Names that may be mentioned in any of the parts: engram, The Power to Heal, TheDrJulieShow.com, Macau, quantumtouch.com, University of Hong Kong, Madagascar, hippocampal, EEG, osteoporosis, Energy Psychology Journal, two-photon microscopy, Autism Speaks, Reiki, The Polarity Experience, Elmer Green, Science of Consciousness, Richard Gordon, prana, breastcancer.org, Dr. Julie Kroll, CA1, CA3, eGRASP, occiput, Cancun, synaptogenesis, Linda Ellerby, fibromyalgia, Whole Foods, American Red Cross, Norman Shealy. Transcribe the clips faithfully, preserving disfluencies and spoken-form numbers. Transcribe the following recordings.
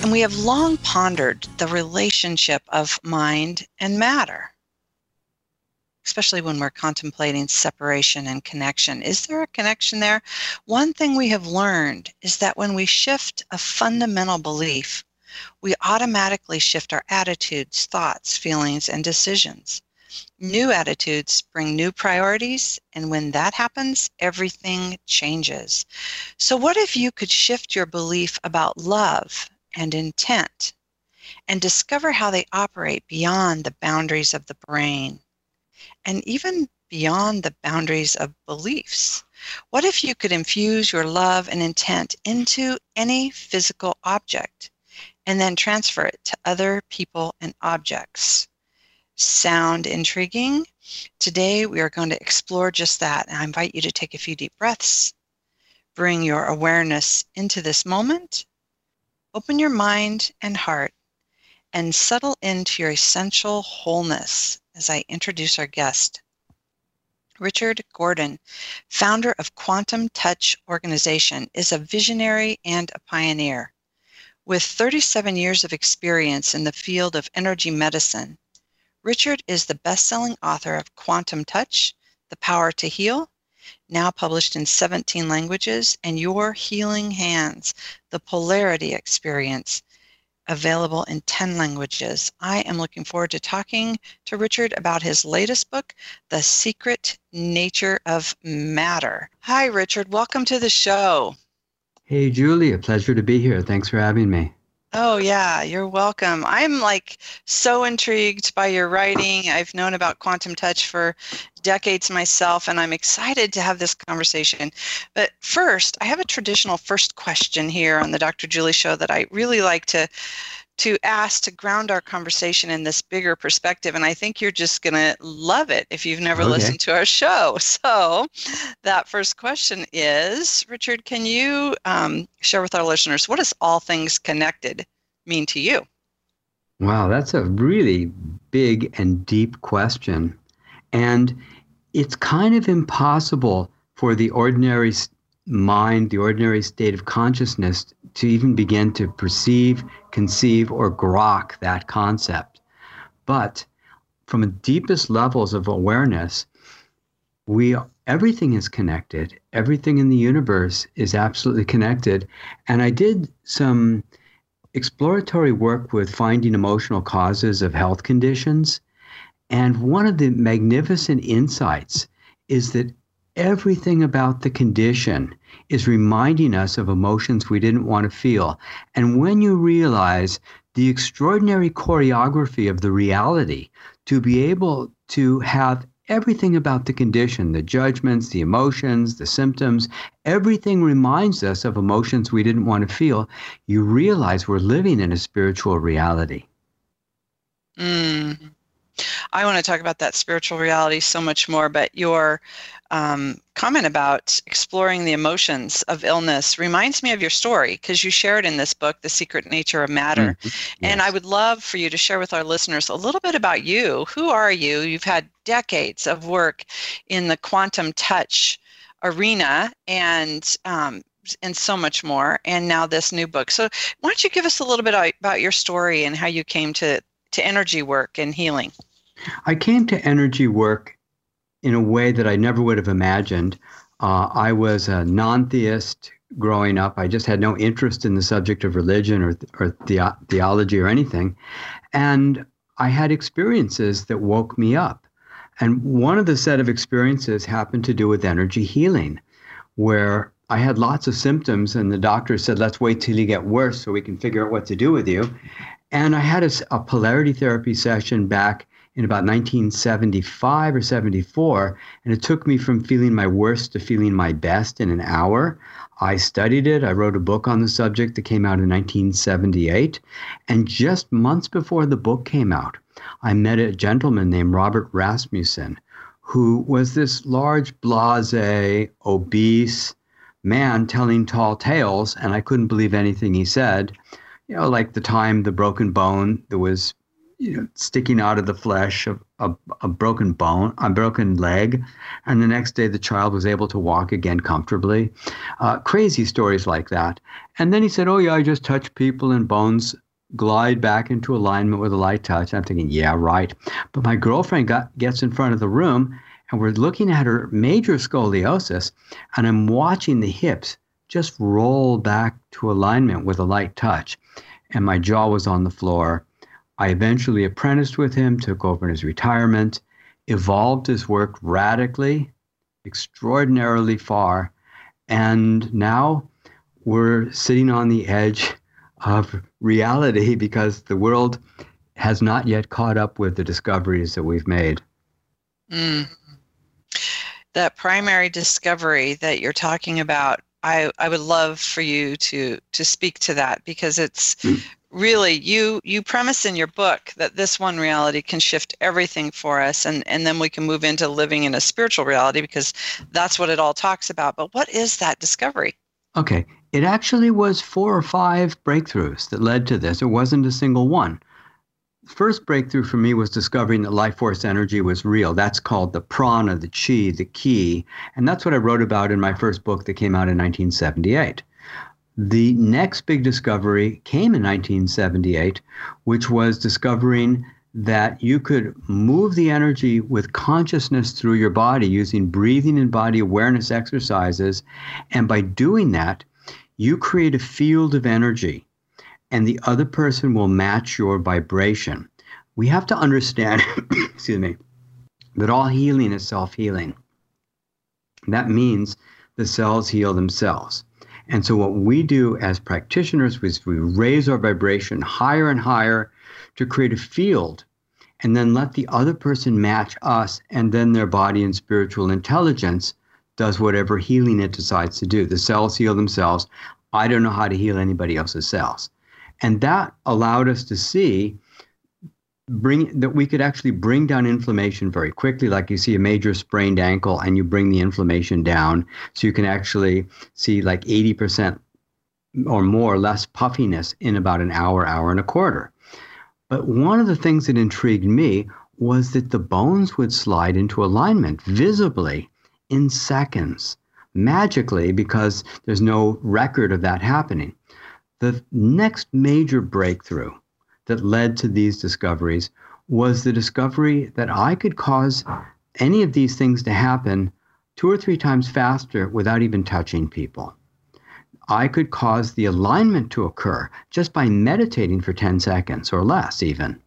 And we have long pondered the relationship of mind and matter, especially when we're contemplating separation and connection. Is there a connection there? One thing we have learned is that when we shift a fundamental belief, we automatically shift our attitudes, thoughts, feelings, and decisions. New attitudes bring new priorities, and when that happens, everything changes. So what if you could shift your belief about love and intent, and discover how they operate beyond the boundaries of the brain, and even beyond the boundaries of beliefs? What if you could infuse your love and intent into any physical object, and then transfer it to other people and objects? Sound intriguing? Today we are going to explore just that, and I invite you to take a few deep breaths, bring your awareness into this moment, open your mind and heart, and settle into your essential wholeness as I introduce our guest. Richard Gordon, founder of Quantum Touch Organization, is a visionary and a pioneer. With thirty-seven years of experience in the field of energy medicine, Richard is the best-selling author of Quantum Touch, The Power to Heal, now published in seventeen languages, and Your Healing Hands, The Polarity Experience, available in ten languages. I am looking forward to talking to Richard about his latest book, The Secret Nature of Matter. Hi, Richard. Welcome to the show. Hey, Julie. A pleasure to be here. Thanks for having me. Oh, yeah. You're welcome. I'm like so intrigued by your writing. I've known about Quantum Touch for decades myself, and I'm excited to have this conversation. But first, I have a traditional first question here on the Doctor Julie Show that I really like to to ask to ground our conversation in this bigger perspective. And I think you're just going to love it if you've never okay. listened to our show. So that first question is, Richard, can you um, share with our listeners, what does All Things Connected mean to you? Wow, that's a really big and deep question. And it's kind of impossible for the ordinary mind, the ordinary state of consciousness, to even begin to perceive, conceive, or grok that concept. But from the deepest levels of awareness, we everything is connected. Everything in the universe is absolutely connected. And I did some exploratory work with finding emotional causes of health conditions. And one of the magnificent insights is that everything about the condition is reminding us of emotions we didn't want to feel. And when you realize the extraordinary choreography of the reality, to be able to have everything about the condition, the judgments, the emotions, the symptoms, everything reminds us of emotions we didn't want to feel, you realize we're living in a spiritual reality. Mm. I want to talk about that spiritual reality so much more, but your um, comment about exploring the emotions of illness reminds me of your story, because you share it in this book, The Secret Nature of Matter. Mm-hmm. Yes. And I would love for you to share with our listeners a little bit about you. Who are you? You've had decades of work in the Quantum Touch arena and um, and so much more, and now this new book. So why don't you give us a little bit about your story and how you came to to energy work and healing? I came to energy work in a way that I never would have imagined. Uh, I was a non-theist growing up. I just had no interest in the subject of religion or, or the- theology or anything. And I had experiences that woke me up. And one of the set of experiences happened to do with energy healing, where I had lots of symptoms and the doctor said, let's wait till you get worse so we can figure out what to do with you. And I had a, a polarity therapy session back in about nineteen seventy-five or seventy-four, and it took me from feeling my worst to feeling my best in an hour. I studied it. I wrote a book on the subject that came out in nineteen seventy-eight, and just months before the book came out, I met a gentleman named Robert Rasmussen, who was this large, blasé, obese man telling tall tales, and I couldn't believe anything he said. You know, like the time the broken bone that was, you know, sticking out of the flesh of a, a broken bone, a broken leg, and the next day the child was able to walk again comfortably. Uh, crazy stories like that. And then he said, "Oh yeah, I just touch people and bones glide back into alignment with a light touch." I'm thinking, yeah, right. But my girlfriend got, gets in front of the room, and we're looking at her major scoliosis, and I'm watching the hips just roll back to alignment with a light touch. And my jaw was on the floor. I eventually apprenticed with him, took over in his retirement, evolved his work radically, extraordinarily far, and now we're sitting on the edge of reality because the world has not yet caught up with the discoveries that we've made. Mm. That primary discovery that you're talking about, I, I would love for you to to speak to that, because it's mm. really, you you premise in your book that this one reality can shift everything for us, and, and then we can move into living in a spiritual reality, because that's what it all talks about. But what is that discovery? Okay. It actually was four or five breakthroughs that led to this. It wasn't a single one. First breakthrough for me was discovering that life force energy was real. That's called the prana, the chi, the ki. And that's what I wrote about in my first book that came out in nineteen seventy-eight. The next big discovery came in nineteen seventy-eight, which was discovering that you could move the energy with consciousness through your body using breathing and body awareness exercises. And by doing that, you create a field of energy, and the other person will match your vibration. We have to understand, excuse me, that all healing is self-healing. That means the cells heal themselves. And so what we do as practitioners is we raise our vibration higher and higher to create a field, and then let the other person match us, and then their body and spiritual intelligence does whatever healing it decides to do. The cells heal themselves. I don't know how to heal anybody else's cells. And that allowed us to see bring that we could actually bring down inflammation very quickly. Like you see a major sprained ankle and you bring the inflammation down, so you can actually see like eighty percent or more less puffiness in about an hour, hour and a quarter. But one of the things that intrigued me was that the bones would slide into alignment visibly in seconds, magically, because there's no record of that happening. The next major breakthrough that led to these discoveries was the discovery that I could cause any of these things to happen two or three times faster without even touching people. I could cause the alignment to occur just by meditating for ten seconds or less even.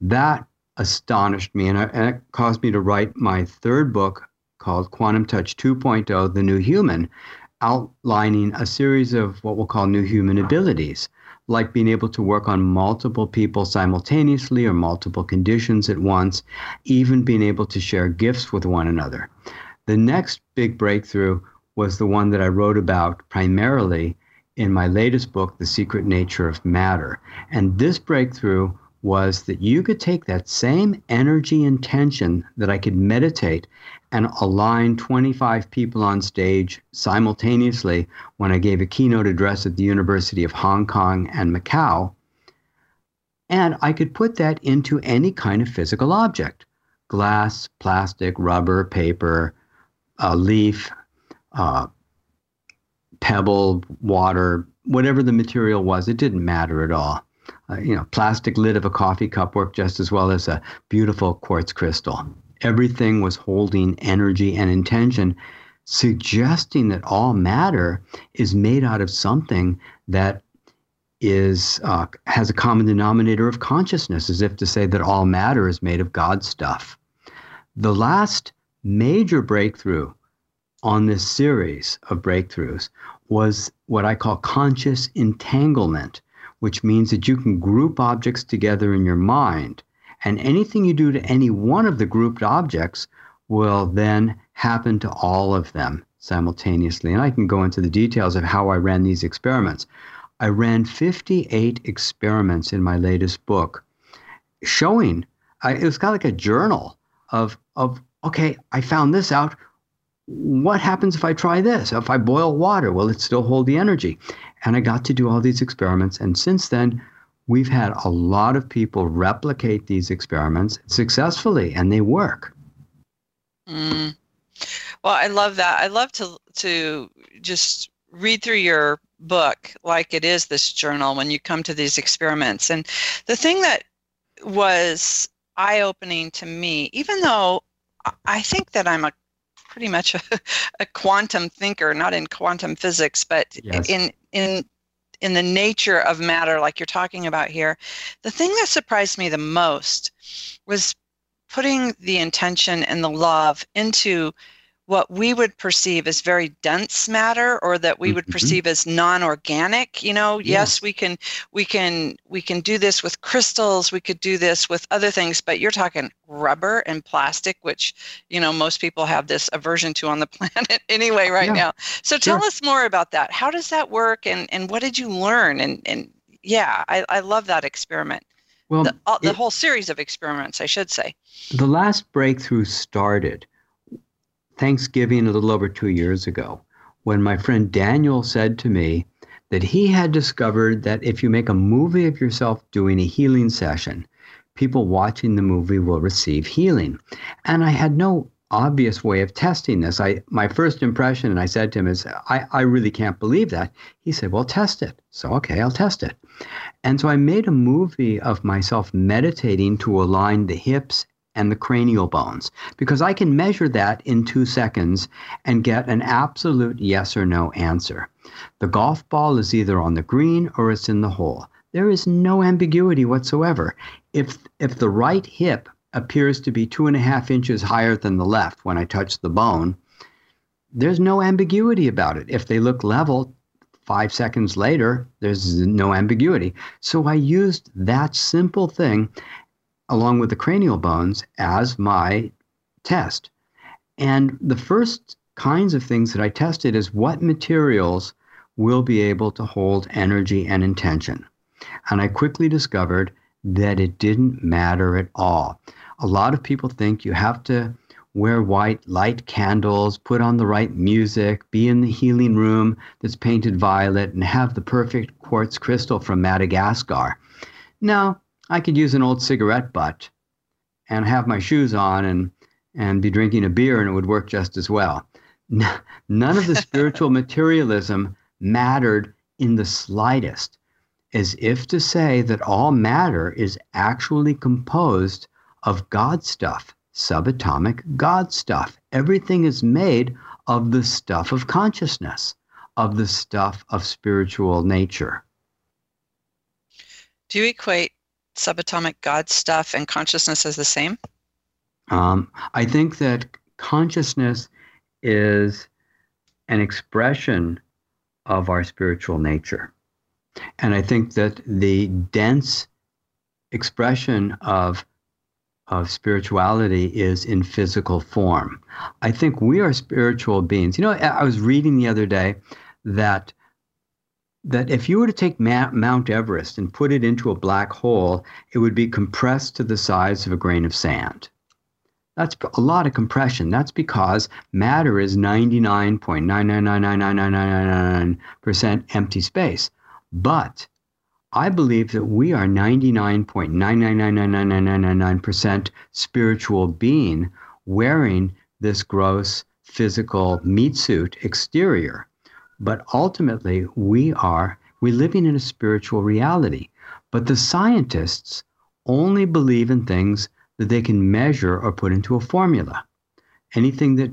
That astonished me, and it caused me to write my third book, called Quantum Touch two point oh, The New Human, outlining a series of what we'll call new human abilities, like being able to work on multiple people simultaneously or multiple conditions at once, even being able to share gifts with one another. The next big breakthrough was the one that I wrote about primarily in my latest book, The Secret Nature of Matter. And this breakthrough was that you could take that same energy and tension that I could meditate and align twenty-five people on stage simultaneously when I gave a keynote address at the University of Hong Kong and Macau. And I could put that into any kind of physical object: glass, plastic, rubber, paper, a leaf, uh, pebble, water, whatever the material was, it didn't matter at all. Uh, you know, plastic lid of a coffee cup worked just as well as a beautiful quartz crystal. Everything was holding energy and intention, suggesting that all matter is made out of something that is uh, has a common denominator of consciousness, as if to say that all matter is made of God stuff. The last major breakthrough on this series of breakthroughs was what I call conscious entanglement, which means that you can group objects together in your mind And anything you do to any one of the grouped objects will then happen to all of them simultaneously. And I can go into the details of how I ran these experiments. I ran fifty-eight experiments in my latest book, showing, I, it was kind of like a journal of, of, okay, I found this out. What happens if I try this? If I boil water, will it still hold the energy? And I got to do all these experiments. And since then, we've had a lot of people replicate these experiments successfully, and they work. Mm. Well, I love that. I love to to just read through your book like it is this journal when you come to these experiments. And the thing that was eye-opening to me, even though I think that I'm a pretty much a, a quantum thinker, not in quantum physics, but yes. in in in the nature of matter like you're talking about here, the thing that surprised me the most was putting the intention and the love into what we would perceive as very dense matter, or that we would mm-hmm. perceive as non-organic. You know, yeah. yes, we can, we can, we can do this with crystals. We could do this with other things, but you're talking rubber and plastic, which, you know, most people have this aversion to on the planet anyway, right yeah. now. So tell sure. us more about that. How does that work? And, and what did you learn? And, and yeah, I, I love that experiment. Well, the, uh, the it, whole series of experiments, I should say. The last breakthrough started Thanksgiving a little over two years ago, when my friend Daniel said to me that he had discovered that if you make a movie of yourself doing a healing session, people watching the movie will receive healing. And I had no obvious way of testing this. I, my first impression, and I said to him, is I, I really can't believe that. He said, well, test it. So, okay, I'll test it. And so I made a movie of myself meditating to align the hips and the cranial bones, because I can measure that in two seconds and get an absolute yes or no answer. The golf ball is either on the green or it's in the hole. There is no ambiguity whatsoever. If if the right hip appears to be two and a half inches higher than the left when I touch the bone, there's no ambiguity about it. If they look level, five seconds later, there's no ambiguity. So I used that simple thing along with the cranial bones as my test. And the first kinds of things that I tested is what materials will be able to hold energy and intention. And I quickly discovered that it didn't matter at all. A lot of people think you have to wear white, light candles, put on the right music, be in the healing room that's painted violet, and have the perfect quartz crystal from Madagascar. No. I could use an old cigarette butt and have my shoes on and, and be drinking a beer, and it would work just as well. No, none of the spiritual materialism mattered in the slightest, as if to say that all matter is actually composed of God stuff, subatomic God stuff. Everything is made of the stuff of consciousness, of the stuff of spiritual nature. Do you equate subatomic God stuff and consciousness is the same? Um, I think that consciousness is an expression of our spiritual nature. And I think that the dense expression of, of spirituality is in physical form. I think we are spiritual beings. You know, I was reading the other day that that if you were to take Ma- Mount Everest and put it into a black hole, it would be compressed to the size of a grain of sand. That's a lot of compression. That's because matter is ninety-nine point nine nine nine nine nine nine nine nine nine percent empty space. But I believe that we are ninety-nine point nine nine nine nine nine nine nine nine nine percent spiritual being wearing this gross physical meat suit exterior. But ultimately, we are, we're living in a spiritual reality. But the scientists only believe in things that they can measure or put into a formula. Anything that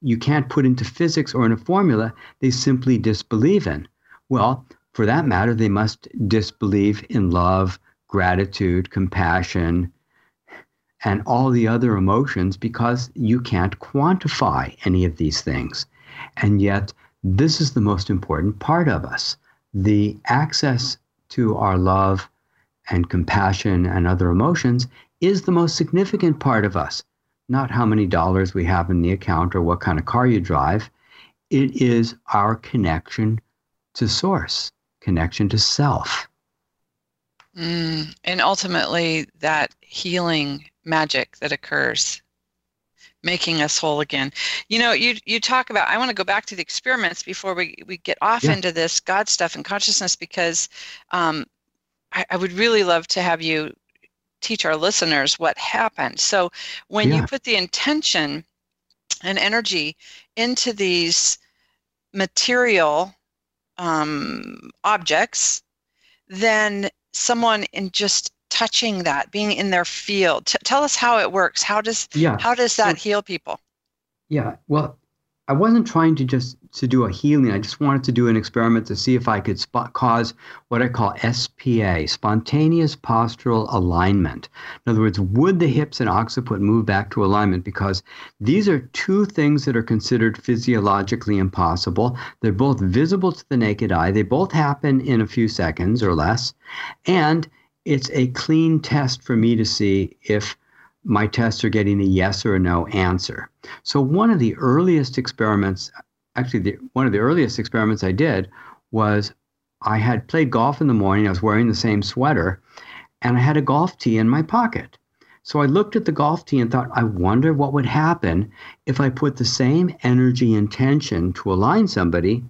you can't put into physics or in a formula, they simply disbelieve in. Well, for that matter, they must disbelieve in love, gratitude, compassion, and all the other emotions, because you can't quantify any of these things. And yet, this is the most important part of us, the access to our love and compassion and other emotions is the most significant part of us, not how many dollars we have in the account or what kind of car you drive. It is our connection to source, connection to self. Mm, and ultimately, that healing magic that occurs, making us whole again. You know, you you talk about, I want to go back to the experiments before we, we get off yeah. into this God stuff and consciousness, because um, I, I would really love to have you teach our listeners what happened. So when yeah. you put the intention and energy into these material um, objects, then someone in just touching that, being in their field. T- tell us how it works. How does yeah. how does that so, heal people? Yeah, well, I wasn't trying to just to do a healing. I just wanted to do an experiment to see if I could spot, cause what I call S P A, spontaneous postural alignment. In other words, would the hips and occiput move back to alignment? Because these are two things that are considered physiologically impossible. They're both visible to the naked eye. They both happen in a few seconds or less. And it's a clean test for me to see if my tests are getting a yes or a no answer. So one of the earliest experiments, actually the, one of the earliest experiments I did was I had played golf in the morning. I was wearing the same sweater, and I had a golf tee in my pocket. So I looked at the golf tee and thought, I wonder what would happen if I put the same energy intention to align somebody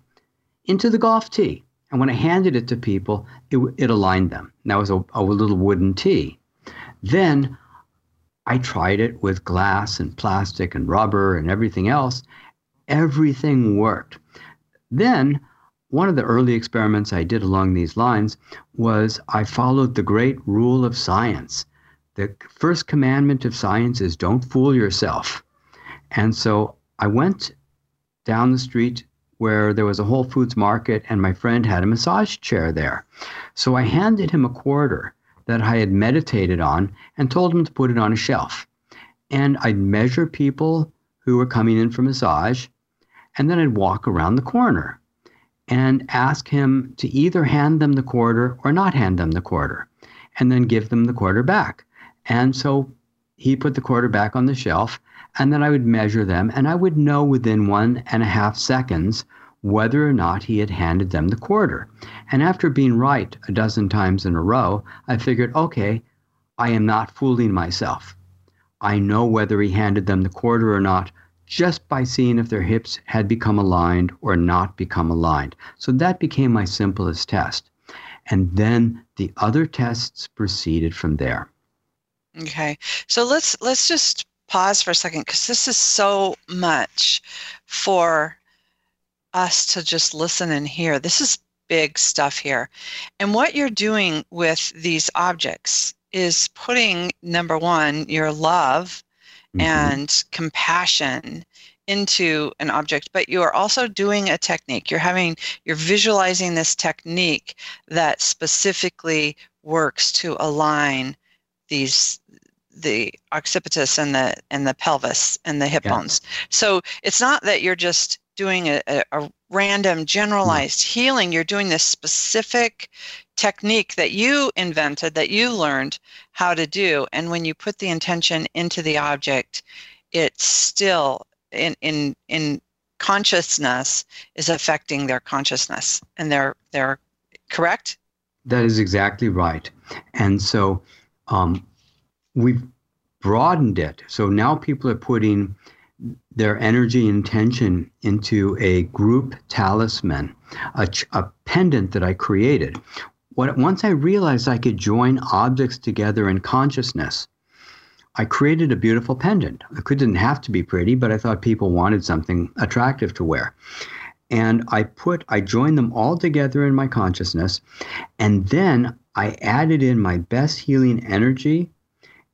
into the golf tee. And when I handed it to people, it, it aligned them. And that was a, a little wooden tee. Then I tried it with glass and plastic and rubber and everything else. Everything worked. Then one of the early experiments I did along these lines was I followed the great rule of science. The first commandment of science is don't fool yourself. And so I went down the street where there was a Whole Foods market, and my friend had a massage chair there. So I handed him a quarter that I had meditated on and told him to put it on a shelf. And I'd measure people who were coming in for massage, and then I'd walk around the corner and ask him to either hand them the quarter or not hand them the quarter, and then give them the quarter back. And so he put the quarter back on the shelf, and then I would measure them, and I would know within one and a half seconds whether or not he had handed them the quarter. And after being right a dozen times in a row, I figured, okay, I am not fooling myself. I know whether he handed them the quarter or not just by seeing if their hips had become aligned or not become aligned. So that became my simplest test. And then the other tests proceeded from there. Okay. So let's let's just pause for a second, because this is so much for us to just listen and hear. This is big stuff here. And what you're doing with these objects is putting, number one, your love mm-hmm. and compassion into an object, but you are also doing a technique. You're having, you're visualizing this technique that specifically works to align these, the occipitus and the, and the pelvis and the hip yeah. bones. So it's not that you're just doing a, a, a random generalized mm-hmm. healing. You're doing this specific technique that you invented, that you learned how to do. And when you put the intention into the object, it still in in in consciousness is affecting their consciousness. And they're they're correct? That is exactly right. And so um, we've broadened it. So now people are putting their energy intention into a group talisman, a, a pendant that I created. What, once I realized I could join objects together in consciousness, I created a beautiful pendant. It didn't have to be pretty, but I thought people wanted something attractive to wear. And I put, I joined them all together in my consciousness, and then I added in my best healing energy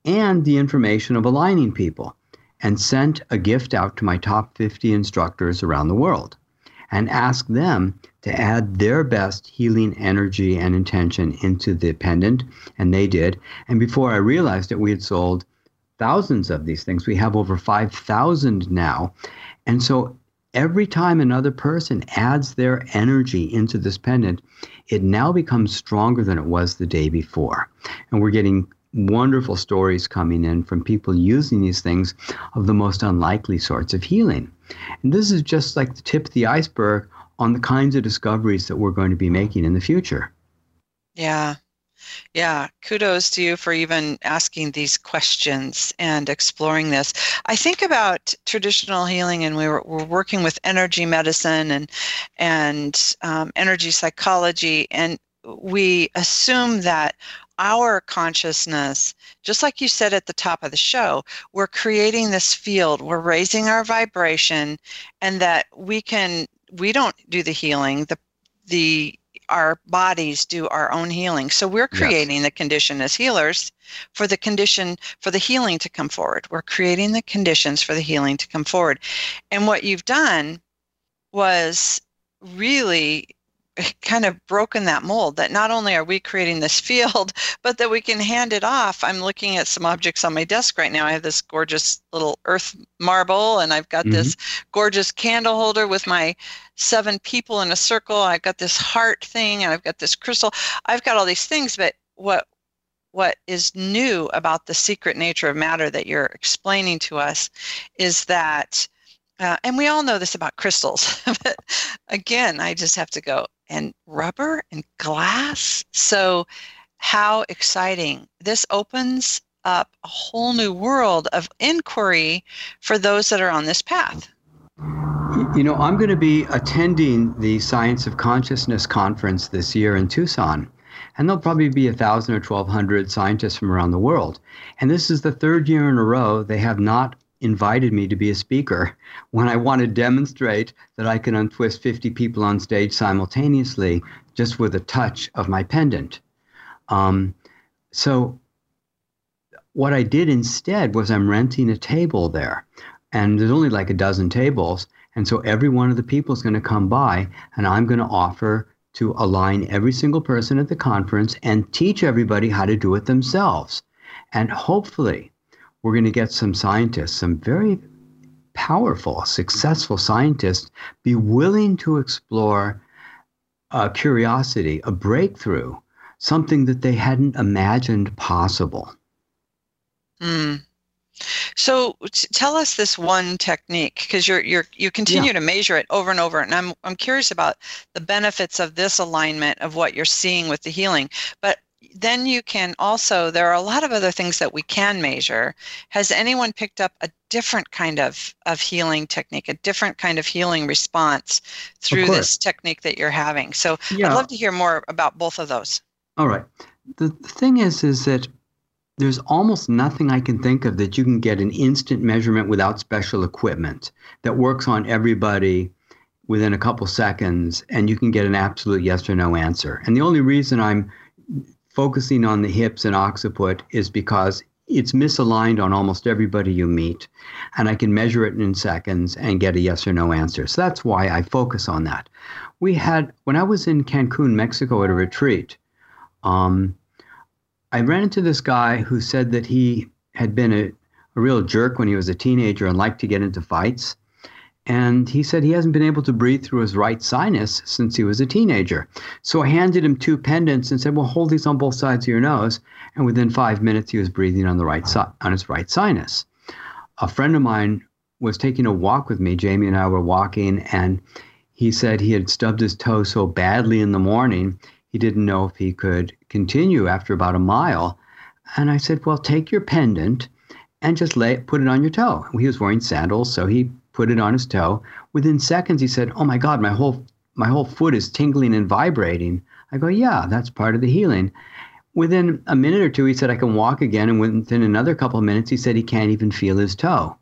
and the information of aligning people, and sent a gift out to my top fifty instructors around the world and asked them to add their best healing energy and intention into the pendant, and they did. And before I realized it, we had sold thousands of these things. We have over five thousand now. And so Every time another person adds their energy into this pendant, it now becomes stronger than it was the day before. And we're getting wonderful stories coming in from people using these things of the most unlikely sorts of healing. And this is just like the tip of the iceberg on the kinds of discoveries that we're going to be making in the future. Yeah. Yeah, kudos to you for even asking these questions and exploring this. I think about traditional healing, and we were, we're working with energy medicine and and um, energy psychology, and we assume that our consciousness, just like you said at the top of the show, we're creating this field, we're raising our vibration, and that we can, we don't do the healing, the the our bodies do our own healing. So we're creating yes. the condition as healers for the condition for the healing to come forward. We're creating the conditions for the healing to come forward. And what you've done was really kind of broken that mold, that not only are we creating this field, but that we can hand it off. I'm looking at some objects on my desk right now. I have this gorgeous little earth marble, and I've got mm-hmm. this gorgeous candle holder with my seven people in a circle. I've got this heart thing, and I've got this crystal. I've got all these things, but what what is new about the secret nature of matter that you're explaining to us is that, uh, and we all know this about crystals, but again, I just have to go, and rubber and glass. So how exciting. This opens up a whole new world of inquiry for those that are on this path. You know, I'm going to be attending the Science of Consciousness conference this year in Tucson. And there'll probably be one thousand or twelve hundred scientists from around the world. And this is the third year in a row they have not invited me to be a speaker when I want to demonstrate that I can untwist fifty people on stage simultaneously just with a touch of my pendant. Um, so what I did instead was I'm renting a table there, and there's only like a dozen tables. And so every one of the people is going to come by, and I'm going to offer to align every single person at the conference and teach everybody how to do it themselves. And hopefully we're going to get some scientists, some very powerful, successful scientists, be willing to explore a curiosity, a breakthrough, something that they hadn't imagined possible. Mm. So t- tell us this one technique, because you're you're you continue yeah. to measure it over and over, and I'm I'm curious about the benefits of this alignment of what you're seeing with the healing, but. Then you can also, there are a lot of other things that we can measure. Has anyone picked up a different kind of, of healing technique, a different kind of healing response through this technique that you're having? So yeah. I'd love to hear more about both of those. All right. The, the thing is, is that there's almost nothing I can think of that you can get an instant measurement without special equipment that works on everybody within a couple seconds, and you can get an absolute yes or no answer. And the only reason I'm focusing on the hips and occiput is because it's misaligned on almost everybody you meet, and I can measure it in seconds and get a yes or no answer. So that's why I focus on that. We had, when I was in Cancun, Mexico at a retreat, um, I ran into this guy who said that he had been a, a real jerk when he was a teenager and liked to get into fights. And he said he hasn't been able to breathe through his right sinus since he was a teenager. So I handed him two pendants and said, well, hold these on both sides of your nose. And within five minutes, he was breathing on the right si- on his right sinus. A friend of mine was taking a walk with me. Jamie and I were walking, and he said he had stubbed his toe so badly in the morning, he didn't know if he could continue after about a mile. And I said, well, take your pendant and just lay it, put it on your toe. He was wearing sandals, so he put it on his toe. Within seconds, he said, oh, my God, my whole my whole foot is tingling and vibrating. I go, yeah, that's part of the healing. Within a minute or two, he said, I can walk again. And within another couple of minutes, he said he can't even feel his toe.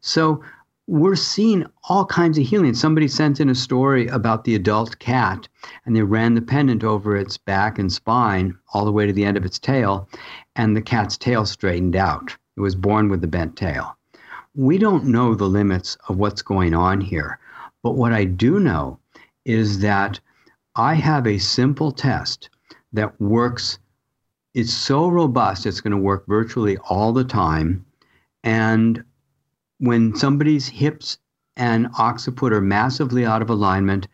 So we're seeing all kinds of healing. Somebody sent in a story about the adult cat, and they ran the pendant over its back and spine all the way to the end of its tail, and the cat's tail straightened out. It was born with the bent tail. We don't know the limits of what's going on here, but what I do know is that I have a simple test that works. It's so robust, it's going to work virtually all the time. And when somebody's hips and occiput are massively out of alignment,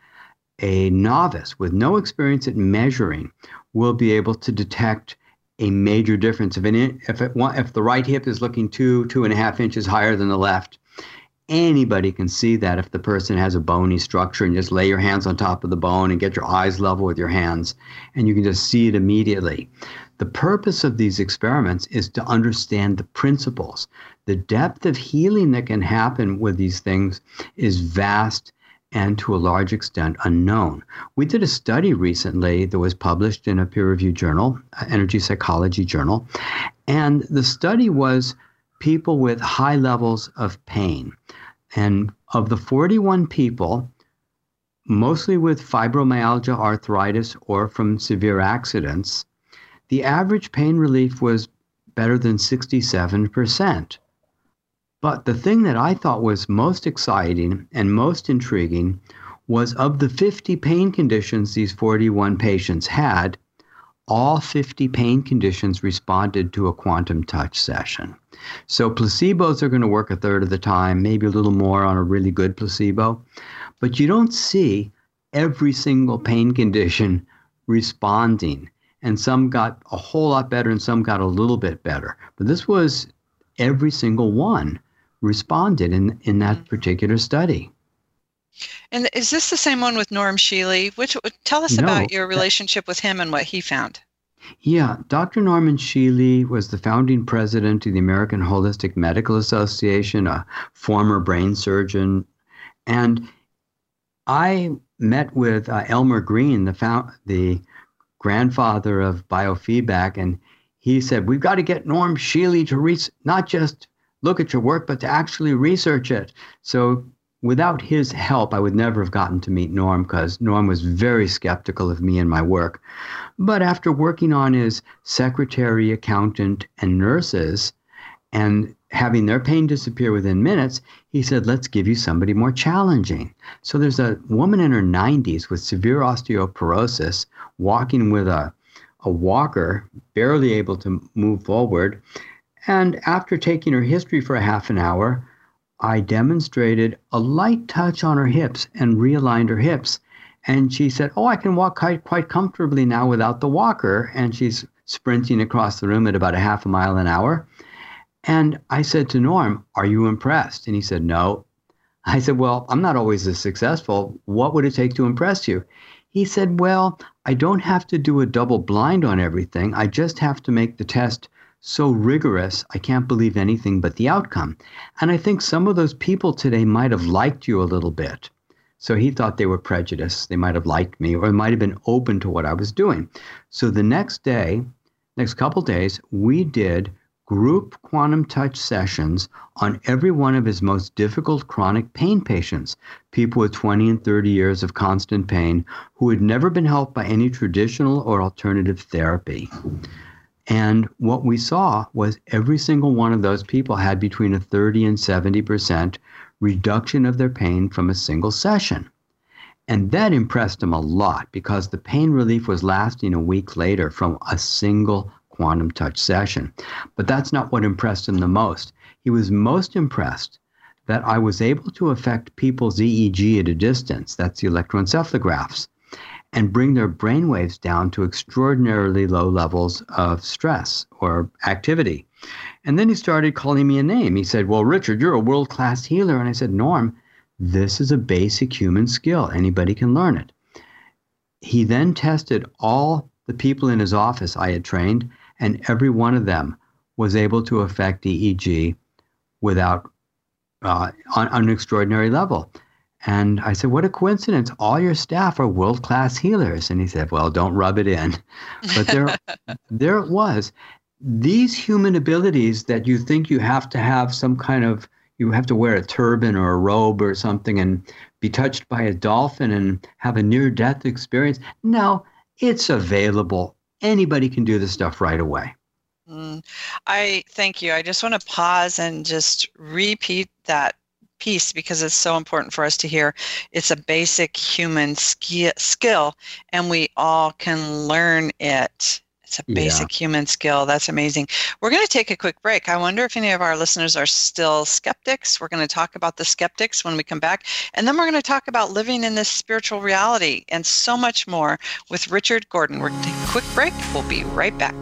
a novice with no experience at measuring will be able to detect a major difference. If, an, if, it, if the right hip is looking two, two and a half inches higher than the left, anybody can see that if the person has a bony structure, and just lay your hands on top of the bone and get your eyes level with your hands, and you can just see it immediately. The purpose of these experiments is to understand the principles. The depth of healing that can happen with these things is vast and to a large extent unknown. We did a study recently that was published in a peer-reviewed journal, Energy Psychology Journal, and the study was people with high levels of pain. And of the forty-one people, mostly with fibromyalgia, arthritis, or from severe accidents, the average pain relief was better than sixty-seven percent. But the thing that I thought was most exciting and most intriguing was, of the fifty pain conditions these forty-one patients had, all fifty pain conditions responded to a quantum touch session. So placebos are going to work a third of the time, maybe a little more on a really good placebo. But you don't see every single pain condition responding. And some got a whole lot better and some got a little bit better. But this was every single one responded in, in that particular study. And is this the same one with Norm Shealy? Which, tell us no, about your relationship that, with him and what he found. Yeah, Doctor Norman Shealy was the founding president of the American Holistic Medical Association, a former brain surgeon. And I met with uh, Elmer Green, the, found, the grandfather of biofeedback, and he said, we've got to get Norm Shealy to re- not just look at your work, but to actually research it. So without his help, I would never have gotten to meet Norm, because Norm was very skeptical of me and my work. But after working on his secretary, accountant, and nurses, and having their pain disappear within minutes, he said, let's give you somebody more challenging. So there's a woman in her nineties with severe osteoporosis walking with a a walker, barely able to move forward. And after taking her history for a half an hour, I demonstrated a light touch on her hips and realigned her hips. And she said, oh, I can walk quite comfortably now without the walker. And she's sprinting across the room at about a half a mile an hour. And I said to Norm, are you impressed? And he said, no. I said, well, I'm not always this successful. What would it take to impress you? He said, well, I don't have to do a double blind on everything. I just have to make the test so rigorous, I can't believe anything but the outcome. And I think some of those people today might have liked you a little bit. So he thought they were prejudiced. They might have liked me, or might have been open to what I was doing. So the next day, next couple days, we did group quantum touch sessions on every one of his most difficult chronic pain patients, people with twenty and thirty years of constant pain who had never been helped by any traditional or alternative therapy. And what we saw was every single one of those people had between a thirty and seventy percent reduction of their pain from a single session. And that impressed him a lot, because the pain relief was lasting a week later from a single quantum touch session. But that's not what impressed him the most. He was most impressed that I was able to affect people's E E G at a distance, that's the electroencephalographs, and bring their brainwaves down to extraordinarily low levels of stress or activity. And then he started calling me a name. He said, well, Richard, you're a world-class healer. And I said, Norm, this is a basic human skill. Anybody can learn it. He then tested all the people in his office I had trained, and every one of them was able to affect E E G without uh, on, on an extraordinary level. And I said, what a coincidence. All your staff are world-class healers. And he said, well, don't rub it in. But there, there it was. These human abilities that you think you have to have some kind of, you have to wear a turban or a robe or something and be touched by a dolphin and have a near-death experience. No, it's available. Anybody can do this stuff right away. Mm, I thank you. I just want to pause and just repeat that piece, because it's so important for us to hear. It's a basic human skill, and we all can learn it. It's a basic yeah. human skill. That's amazing. We're going to take a quick break. I wonder if any of our listeners are still skeptics. We're going to talk about the skeptics when we come back. And then we're going to talk about living in this spiritual reality and so much more with Richard Gordon. We're going to take a quick break. We'll be right back.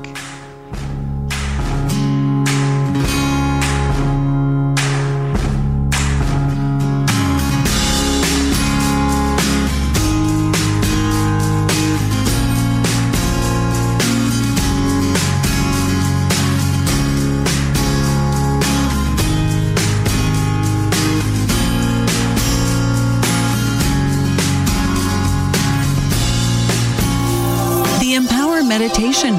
Meditation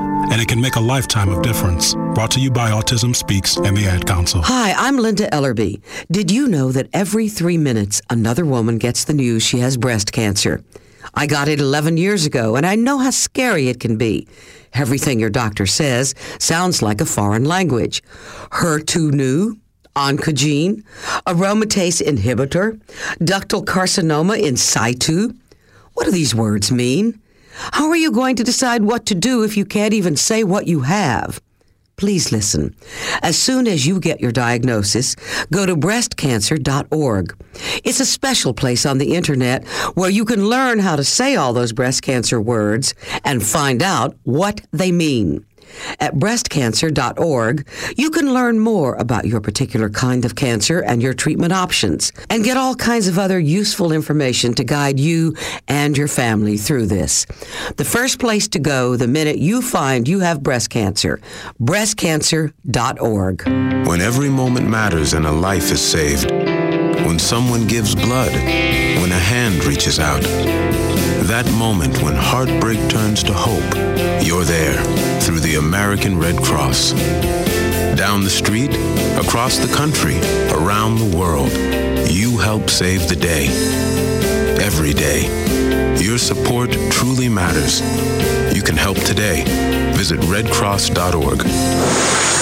And it can make a lifetime of difference. Brought to you by Autism Speaks and the Ad Council. Hi, I'm Linda Ellerby. Did you know that every three minutes, another woman gets the news she has breast cancer? I got it eleven years ago, and I know how scary it can be. Everything your doctor says sounds like a foreign language. H E R two new, oncogene, aromatase inhibitor, ductal carcinoma in situ. What do these words mean? How are you going to decide what to do if you can't even say what you have? Please listen. As soon as you get your diagnosis, go to breast cancer dot org. It's a special place on the internet where you can learn how to say all those breast cancer words and find out what they mean. At breast cancer dot org, you can learn more about your particular kind of cancer and your treatment options, and get all kinds of other useful information to guide you and your family through this. The first place to go the minute you find you have breast cancer, breast cancer dot org. When every moment matters and a life is saved, when someone gives blood, when a hand reaches out, that moment when heartbreak turns to hope, you're there through the American Red Cross. Down the street, across the country, around the world, you help save the day. Every day. Your support truly matters. You can help today. Visit red cross dot org.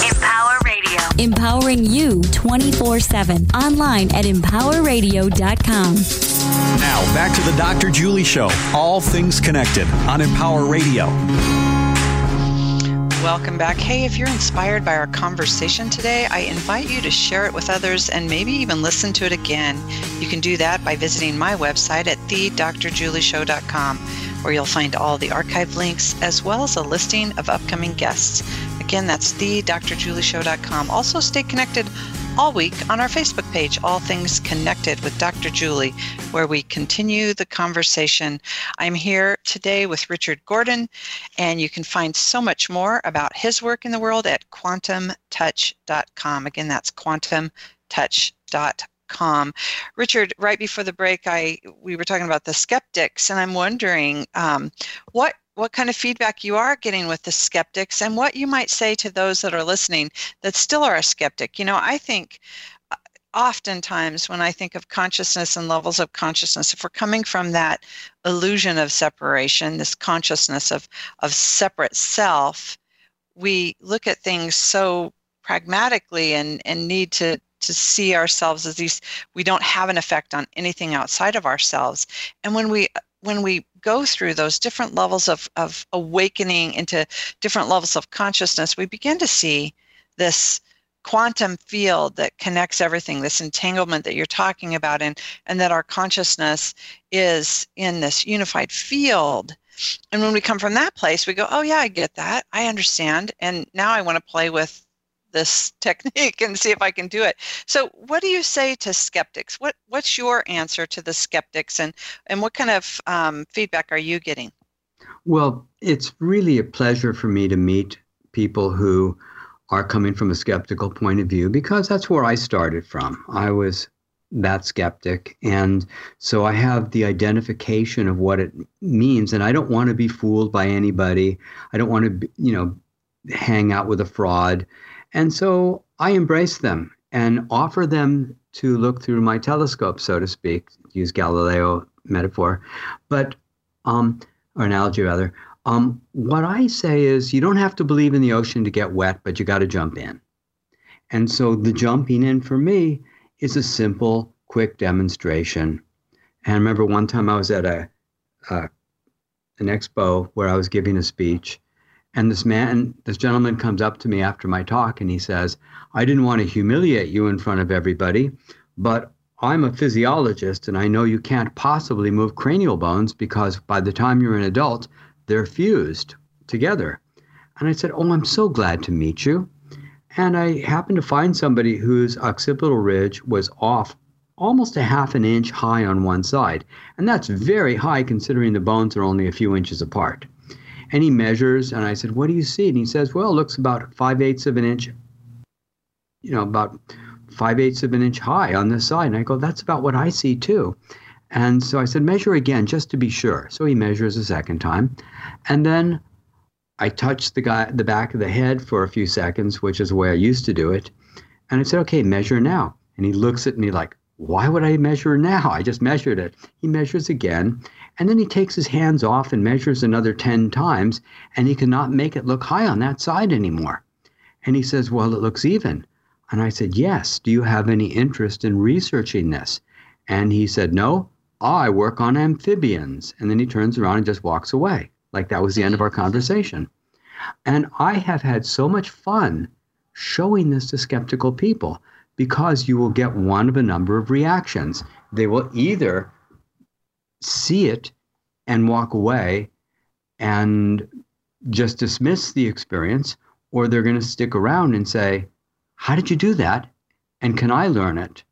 Empower Radio. Empowering you twenty-four seven. Online at empower radio dot com. Now, back to the Doctor Julie Show, All Things Connected, on Empower Radio. Welcome back. Hey, if you're inspired by our conversation today, I invite you to share it with others and maybe even listen to it again. You can do that by visiting my website at the Dr Julie Show dot com, where you'll find all the archive links as well as a listing of upcoming guests. Again, that's the Dr Julie Show dot com. Also, stay connected all week on our Facebook page, All Things Connected with Doctor Julie, where we continue the conversation. I'm here today with Richard Gordon, and you can find so much more about his work in the world at quantum touch dot com. Again, that's quantum touch dot com. Richard, right before the break, I we were talking about the skeptics, and I'm wondering um, what what kind of feedback you are getting with the skeptics and what you might say to those that are listening that still are a skeptic. You know, I think oftentimes when I think of consciousness and levels of consciousness, if we're coming from that illusion of separation, this consciousness of, of separate self, we look at things so pragmatically and, and need to to see ourselves as these, we don't have an effect on anything outside of ourselves. And when we when we go through those different levels of, of awakening into different levels of consciousness, we begin to see this quantum field that connects everything, this entanglement that you're talking about, and, and that our consciousness is in this unified field. And when we come from that place, we go, oh, yeah, I get that. I understand. And now I want to play with this technique and see if I can do it. So what do you say to skeptics? What What's your answer to the skeptics, and, and what kind of um, feedback are you getting? Well, it's really a pleasure for me to meet people who are coming from a skeptical point of view, because that's where I started from. I was that skeptic. And so I have the identification of what it means. And I don't want to be fooled by anybody. I don't want to, be, you know, hang out with a fraud. And so I embrace them and offer them to look through my telescope, so to speak, use Galileo metaphor, but, um, or analogy rather. Um, what I say is, you don't have to believe in the ocean to get wet, but you got to jump in. And so the jumping in for me is a simple, quick demonstration. And I remember one time I was at a, uh, an expo where I was giving a speech, and this man, this gentleman comes up to me after my talk and he says, I didn't want to humiliate you in front of everybody, but I'm a physiologist and I know you can't possibly move cranial bones because by the time you're an adult, they're fused together. And I said, oh, I'm so glad to meet you. And I happened to find somebody whose occipital ridge was off almost a half an inch high on one side. And that's very high considering the bones are only a few inches apart. And he measures, and I said, what do you see? And he says, well, it looks about five-eighths of an inch, you know, about five-eighths of an inch high on this side. And I go, that's about what I see too. And so I said, measure again, just to be sure. So he measures a second time. And then I touched the guy, the back of the head for a few seconds, which is the way I used to do it. And I said, okay, measure now. And he looks at me like, why would I measure now? I just measured it. He measures again. And then he takes his hands off and measures another ten times. And he cannot make it look high on that side anymore. And he says, well, it looks even. And I said, yes. Do you have any interest in researching this? And he said, no. I work on amphibians. And then he turns around and just walks away. Like that was the end of our conversation. And I have had so much fun showing this to skeptical people, because you will get one of a number of reactions. They will either see it and walk away and just dismiss the experience, or they're going to stick around and say, how did you do that? And can I learn it?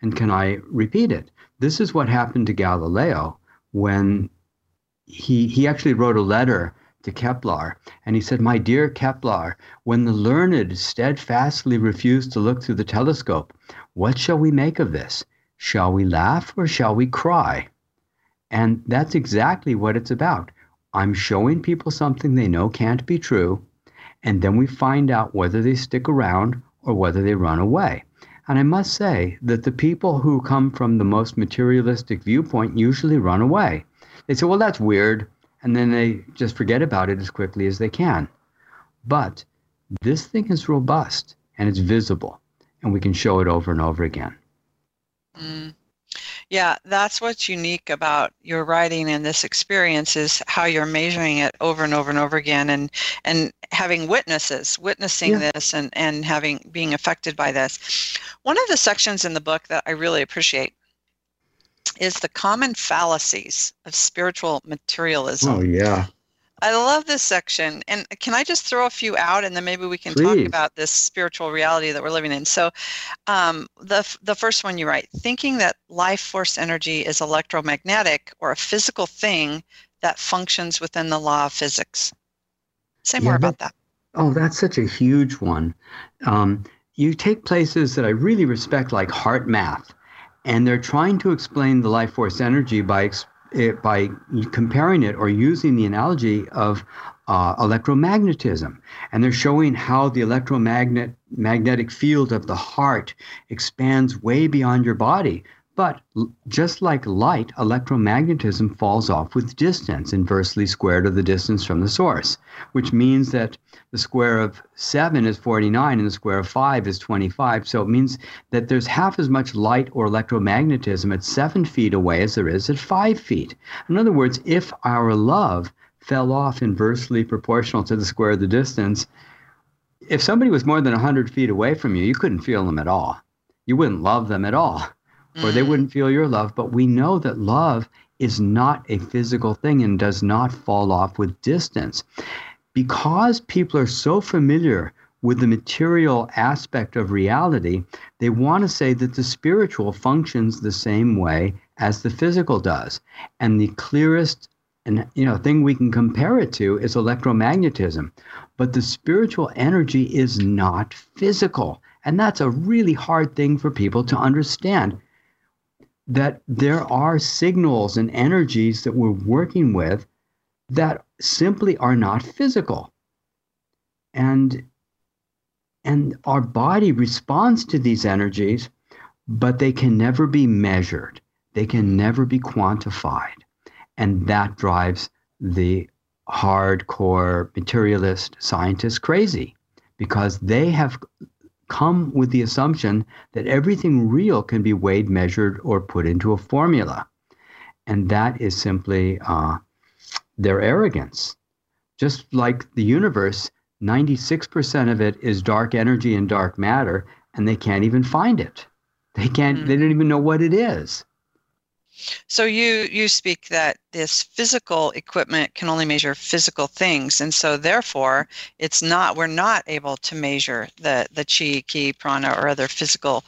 And can I repeat it? This is what happened to Galileo when he he actually wrote a letter to Kepler. And he said, my dear Kepler, when the learned steadfastly refuse to look through the telescope, what shall we make of this? Shall we laugh or shall we cry? And that's exactly what it's about. I'm showing people something they know can't be true. And then we find out whether they stick around or whether they run away. And I must say that the people who come from the most materialistic viewpoint usually run away. They say, well, that's weird. And then they just forget about it as quickly as they can. But this thing is robust and it's visible, and we can show it over and over again. Mm. Yeah, that's what's unique about your writing and this experience is how you're measuring it over and over and over again, and, and having witnesses, witnessing yeah. this and, and having being affected by this. One of the sections in the book that I really appreciate is the common fallacies of spiritual materialism. Oh, yeah. I love this section. And can I just throw a few out, and then maybe we can Please. talk about this spiritual reality that we're living in. So um, the, the first one you write, thinking that life force energy is electromagnetic or a physical thing that functions within the law of physics. Say yeah, more about that, that. Oh, that's such a huge one. Um, you take places that I really respect, like Heart Math, and they're trying to explain the life force energy by explaining It, by comparing it or using the analogy of uh, electromagnetism. And they're showing how the electromagnet magnetic field of the heart expands way beyond your body But just like light, electromagnetism falls off with distance, inversely squared of the distance from the source, which means that the square of seven is forty-nine and the square of five is twenty-five. So it means that there's half as much light or electromagnetism at seven feet away as there is at five feet. In other words, if our love fell off inversely proportional to the square of the distance, if somebody was more than one hundred feet away from you, you couldn't feel them at all. You wouldn't love them at all. Or they wouldn't feel your love. But we know that love is not a physical thing and does not fall off with distance. Because people are so familiar with the material aspect of reality, they want to say that the spiritual functions the same way as the physical does. And the clearest and you know thing we can compare it to is electromagnetism. But the spiritual energy is not physical. And that's a really hard thing for people to understand, that there are signals and energies that we're working with that simply are not physical. And, and our body responds to these energies, but they can never be measured. They can never be quantified. And that drives the hardcore materialist scientists crazy, because they have come with the assumption that everything real can be weighed, measured, or put into a formula. And that is simply uh, their arrogance. Just like the universe, ninety-six percent of it is dark energy and dark matter, and they can't even find it. They can't, mm-hmm. they don't even know what it is. So you, you speak that this physical equipment can only measure physical things, and so therefore it's not, we're not able to measure the, the chi, ki, prana, or other physical,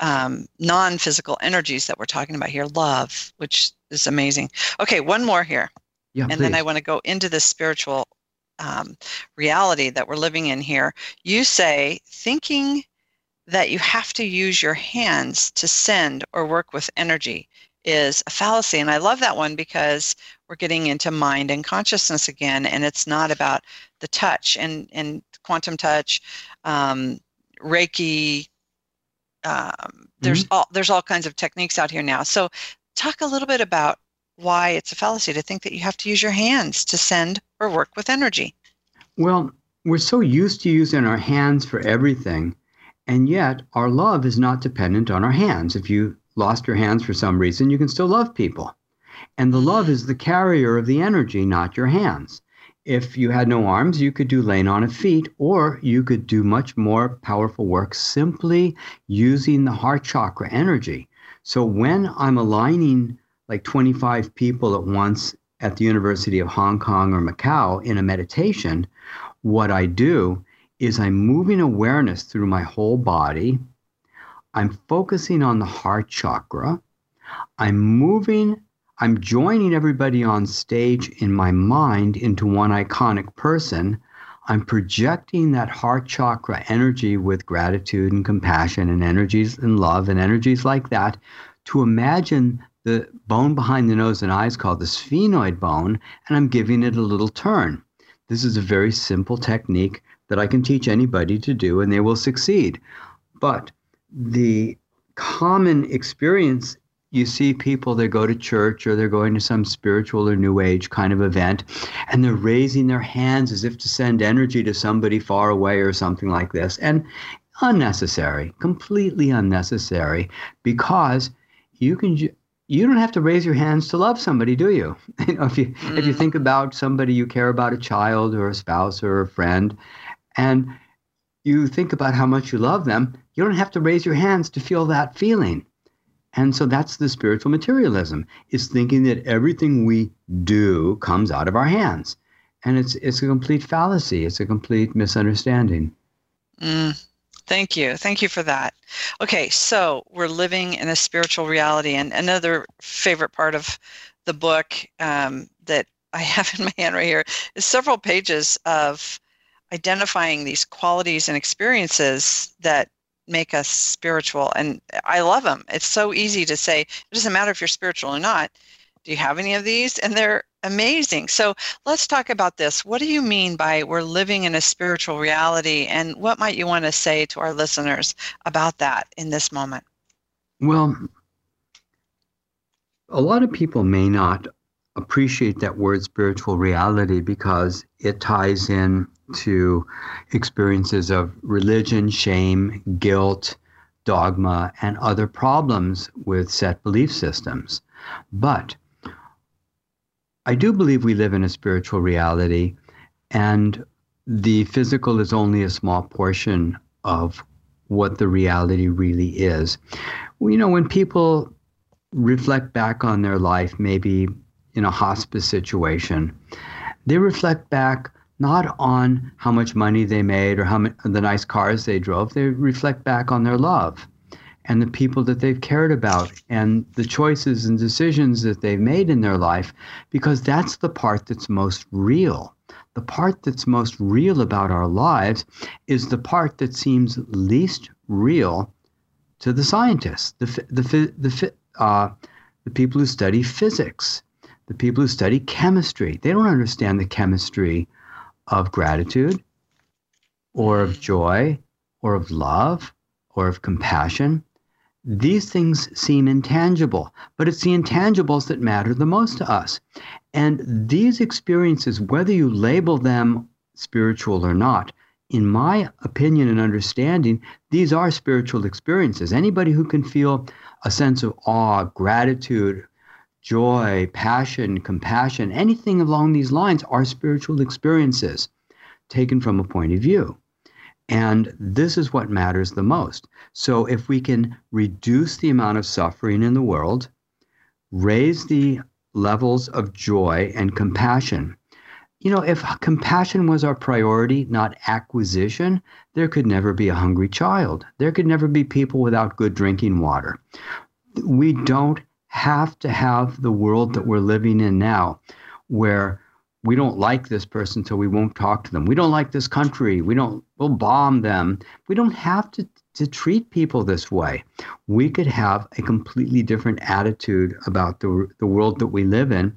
um, non-physical energies that we're talking about here, love, which is amazing. Okay, one more here, yeah, and please. Then I want to go into the spiritual um, reality that we're living in here. You say, thinking that you have to use your hands to send or work with energy is a fallacy. And I love that one, because we're getting into mind and consciousness again, and it's not about the touch and, and quantum touch, um, Reiki. Um, mm-hmm. There's all there's all kinds of techniques out here now. So talk a little bit about why it's a fallacy to think that you have to use your hands to send or work with energy. Well, we're so used to using our hands for everything, and yet our love is not dependent on our hands. If you lost your hands for some reason, you can still love people. And the love is the carrier of the energy, not your hands. If you had no arms, you could do laying on of feet, or you could do much more powerful work simply using the heart chakra energy. So when I'm aligning like twenty-five people at once at the University of Hong Kong or Macau in a meditation, what I do is I'm moving awareness through my whole body. I'm focusing on the heart chakra. I'm moving, I'm joining everybody on stage in my mind into one iconic person. I'm projecting that heart chakra energy with gratitude and compassion and energies and love and energies like that to imagine the bone behind the nose and eyes called the sphenoid bone, and I'm giving it a little turn. This is a very simple technique that I can teach anybody to do, and they will succeed. But the common experience, you see people, they go to church or they're going to some spiritual or new age kind of event, and they're raising their hands as if to send energy to somebody far away or something like this. And unnecessary, completely unnecessary, because you can ju- you don't have to raise your hands to love somebody, do you? you know, if you mm. if you think about somebody you care about, a child or a spouse or a friend, and you think about how much you love them, you don't have to raise your hands to feel that feeling. And so that's the spiritual materialism, is thinking that everything we do comes out of our hands. And it's it's a complete fallacy. It's a complete misunderstanding. Mm, thank you. Thank you for that. Okay, so we're living in a spiritual reality. And another favorite part of the book um, that I have in my hand right here is several pages of identifying these qualities and experiences that make us spiritual, and I love them. It's so easy to say, it doesn't matter if you're spiritual or not, do you have any of these? And they're amazing. So let's talk about this. What do you mean by we're living in a spiritual reality, and what might you want to say to our listeners about that in this moment? Well, A lot of people may not appreciate that word spiritual reality because it ties in to experiences of religion, shame, guilt, dogma, and other problems with set belief systems. But I do believe we live in a spiritual reality, and the physical is only a small portion of what the reality really is. You know, when people reflect back on their life, maybe in a hospice situation, they reflect back not on how much money they made or how many, the nice cars they drove. They reflect back on their love and the people that they've cared about and the choices and decisions that they've made in their life, because that's the part that's most real. The part that's most real about our lives is the part that seems least real to the scientists, the the the uh, the people who study physics, the people who study chemistry. They don't understand the chemistry of gratitude or of joy or of love or of compassion. These things seem intangible, but it's the intangibles that matter the most to us. And these experiences, whether you label them spiritual or not, in my opinion and understanding, these are spiritual experiences. Anybody who can feel a sense of awe, gratitude, joy, passion, compassion, anything along these lines are spiritual experiences taken from a point of view. And this is what matters the most. So if we can reduce the amount of suffering in the world, raise the levels of joy and compassion. You know, if compassion was our priority, not acquisition, there could never be a hungry child. There could never be people without good drinking water. We don't have to have the world that we're living in now, where we don't like this person, so we won't talk to them. We don't like this country. We don't, we'll bomb them. We don't have to, to treat people this way. We could have a completely different attitude about the, the world that we live in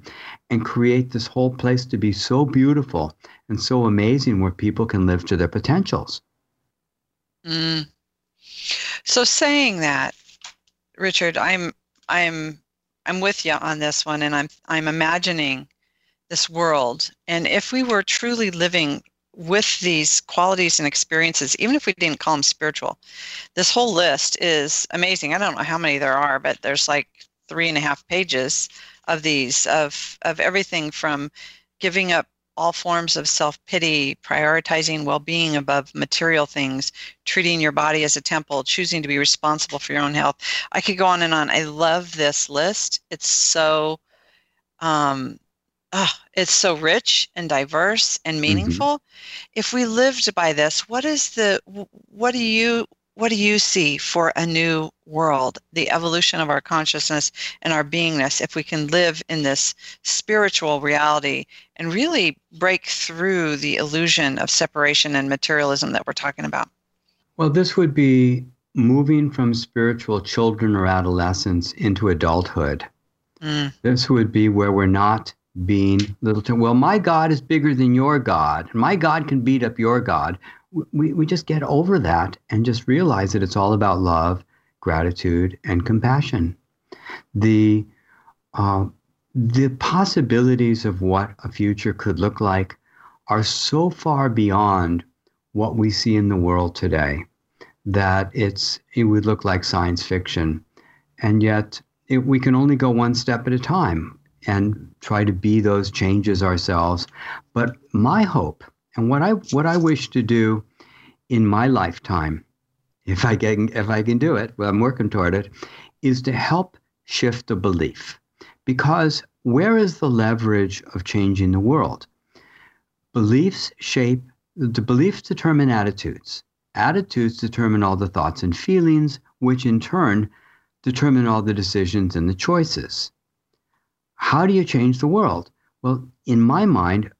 and create this whole place to be so beautiful and so amazing where people can live to their potentials. Mm. So saying that, Richard, I'm, I'm, I'm with you on this one, and I'm, I'm imagining this world. And if we were truly living with these qualities and experiences, even if we didn't call them spiritual, this whole list is amazing. I don't know how many there are, but there's like three and a half pages of these, of, of everything from giving up all forms of self-pity, prioritizing well-being above material things, treating your body as a temple, choosing to be responsible for your own health. I could go on and on. I love this list. It's so, um, Oh, it's so rich and diverse and meaningful. Mm-hmm. If we lived by this, what is the what do you what do you see for a new world? The evolution of our consciousness and our beingness, if we can live in this spiritual reality and really break through the illusion of separation and materialism that we're talking about. Well, this would be moving from spiritual children or adolescence into adulthood. Mm. This would be where we're not being little to, well, my God is bigger than your God, and my God can beat up your God. We, we just get over that and just realize that it's all about love, gratitude, and compassion. The, uh, the possibilities of what a future could look like are so far beyond what we see in the world today that it's, it would look like science fiction. And yet it, we can only go one step at a time and try to be those changes ourselves. But my hope and what I what I wish to do in my lifetime, if I can if I can do it, well, I'm working toward it, is to help shift the belief. Because where is the leverage of changing the world? Beliefs shape the beliefs determine attitudes. Attitudes determine all the thoughts and feelings, which in turn determine all the decisions and the choices. How do you change the world? Well, in my mind,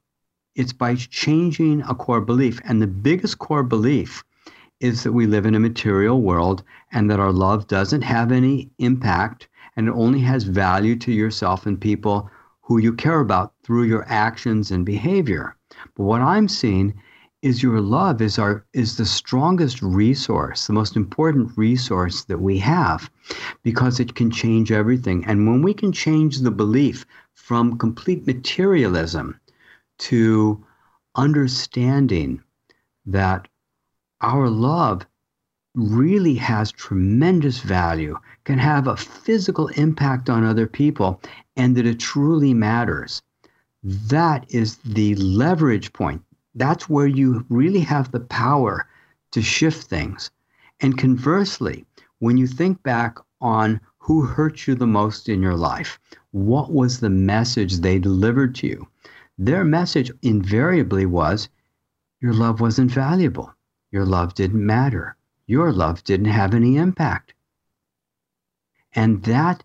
it's by changing a core belief. And the biggest core belief is that we live in a material world and that our love doesn't have any impact and it only has value to yourself and people who you care about through your actions and behavior. But what I'm seeing is your love is our is the strongest resource, the most important resource that we have, because it can change everything. And when we can change the belief from complete materialism to understanding that our love really has tremendous value, can have a physical impact on other people, and that it truly matters, that is the leverage point. That's where you really have the power to shift things. And conversely, when you think back on who hurt you the most in your life, what was the message they delivered to you? Their message invariably was, your love wasn't valuable. Your love didn't matter. Your love didn't have any impact. And that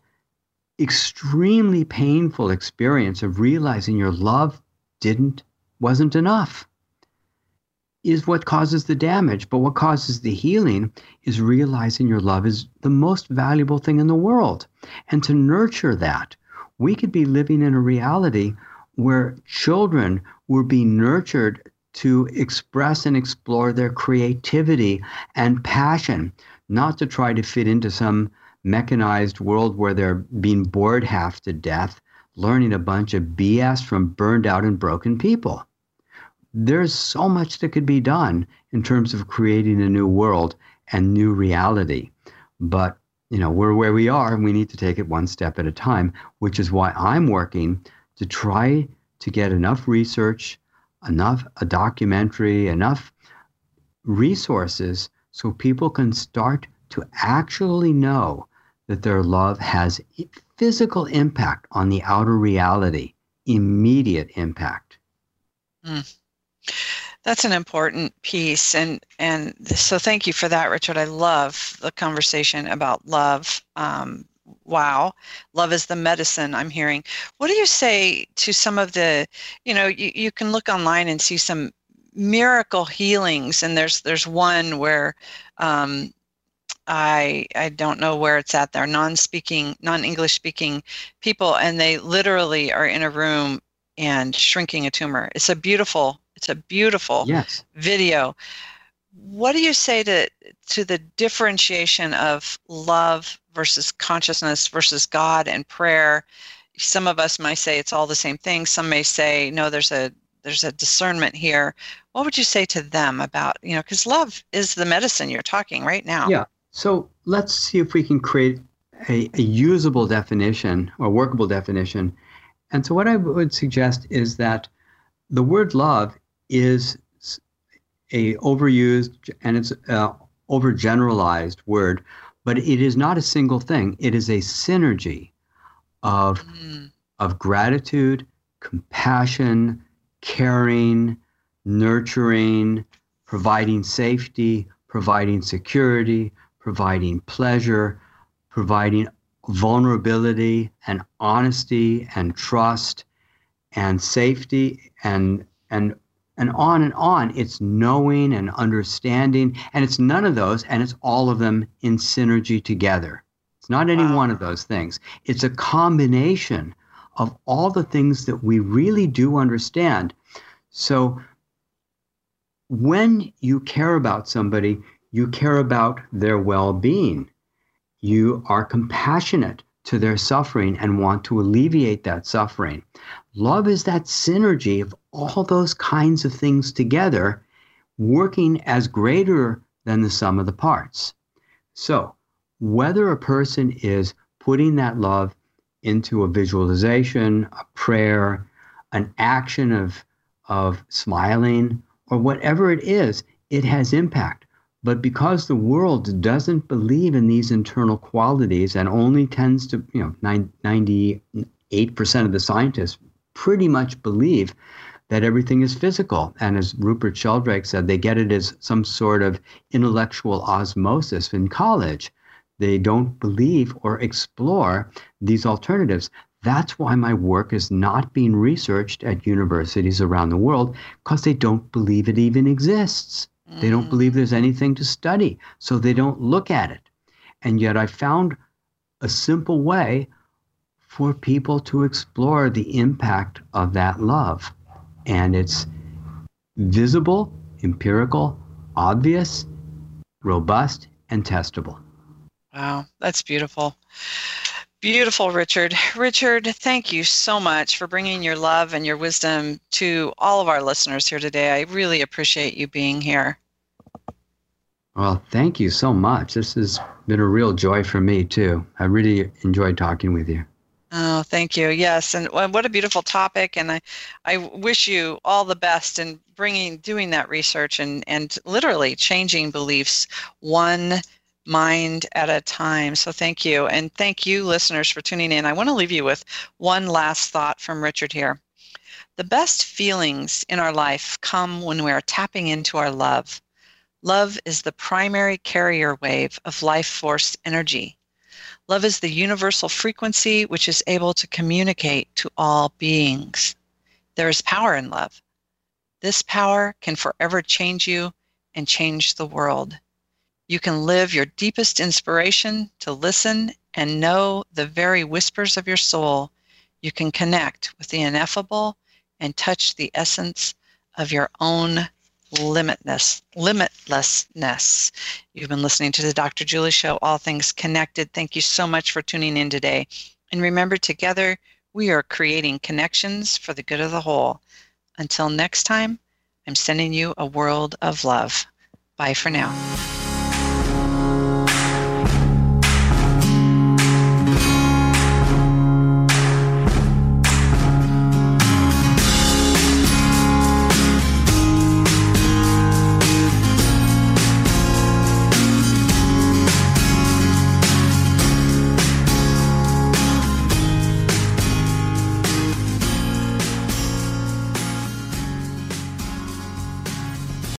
extremely painful experience of realizing your love didn't, wasn't enough is what causes the damage. But what causes the healing is realizing your love is the most valuable thing in the world. And to nurture that, we could be living in a reality where children were being nurtured to express and explore their creativity and passion, not to try to fit into some mechanized world where they're being bored half to death, learning a bunch of B S from burned out and broken people. There's so much that could be done in terms of creating a new world and new reality. But, you know, we're where we are, and we need to take it one step at a time, which is why I'm working to try to get enough research, enough a documentary, enough resources so people can start to actually know that their love has physical impact on the outer reality, immediate impact. Mm. That's an important piece. And, and so thank you for that, Richard. I love the conversation about love. Um, wow. Love is the medicine, I'm hearing. What do you say to some of the, you know, you, you can look online and see some miracle healings. And there's, there's one where, um, I I don't know where it's at. They're non-speaking, non-English speaking people, and they literally are in a room and shrinking a tumor. It's a beautiful, it's a beautiful yes. video. What do you say to to the differentiation of love versus consciousness versus God and prayer? Some of us might say it's all the same thing. Some may say, no, there's a there's a discernment here. What would you say to them about, you know, because love is the medicine you're talking right now. Yeah. So let's see if we can create a, a usable definition or workable definition. And so what I would suggest is that the word love is a overused and it's uh, overgeneralized word, but it is not a single thing. It is a synergy of, mm. of gratitude, compassion, caring, nurturing, providing safety, providing security, providing pleasure, providing vulnerability and honesty and trust and safety and and and on and on. It's knowing and understanding, and it's none of those, and it's all of them in synergy together. It's not any wow. one of those things. It's a combination of all the things that we really do understand. So when you care about somebody, you care about their well-being. You are compassionate to their suffering and want to alleviate that suffering. Love is that synergy of all those kinds of things together, working as greater than the sum of the parts. So whether a person is putting that love into a visualization, a prayer, an action of, of smiling, or whatever it is, it has impact. But because the world doesn't believe in these internal qualities and only tends to, you know, ninety-eight percent of the scientists pretty much believe that everything is physical. And as Rupert Sheldrake said, they get it as some sort of intellectual osmosis in college. They don't believe or explore these alternatives. That's why my work is not being researched at universities around the world, because they don't believe it even exists. They don't believe there's anything to study, so they don't look at it. And yet I found a simple way for people to explore the impact of that love. And it's visible, empirical, obvious, robust, and testable. Wow, that's beautiful. Beautiful, Richard. Richard, thank you so much for bringing your love and your wisdom to all of our listeners here today. I really appreciate you being here. Well, thank you so much. This has been a real joy for me, too. I really enjoyed talking with you. Oh, thank you. Yes, and what a beautiful topic. And I, I wish you all the best in bringing, doing that research and, and literally changing beliefs one mind at a time. So thank you. And thank you, listeners, for tuning in. I want to leave you with one last thought from Richard here. The best feelings in our life come when we are tapping into our love. Love is the primary carrier wave of life force energy. Love is the universal frequency which is able to communicate to all beings. There is power in love. This power can forever change you and change the world. You can live your deepest inspiration to listen and know the very whispers of your soul. You can connect with the ineffable and touch the essence of your own limitless, limitlessness. You've been listening to the Doctor Julie Show, All Things Connected. Thank you so much for tuning in today. And remember, together, we are creating connections for the good of the whole. Until next time, I'm sending you a world of love. Bye for now.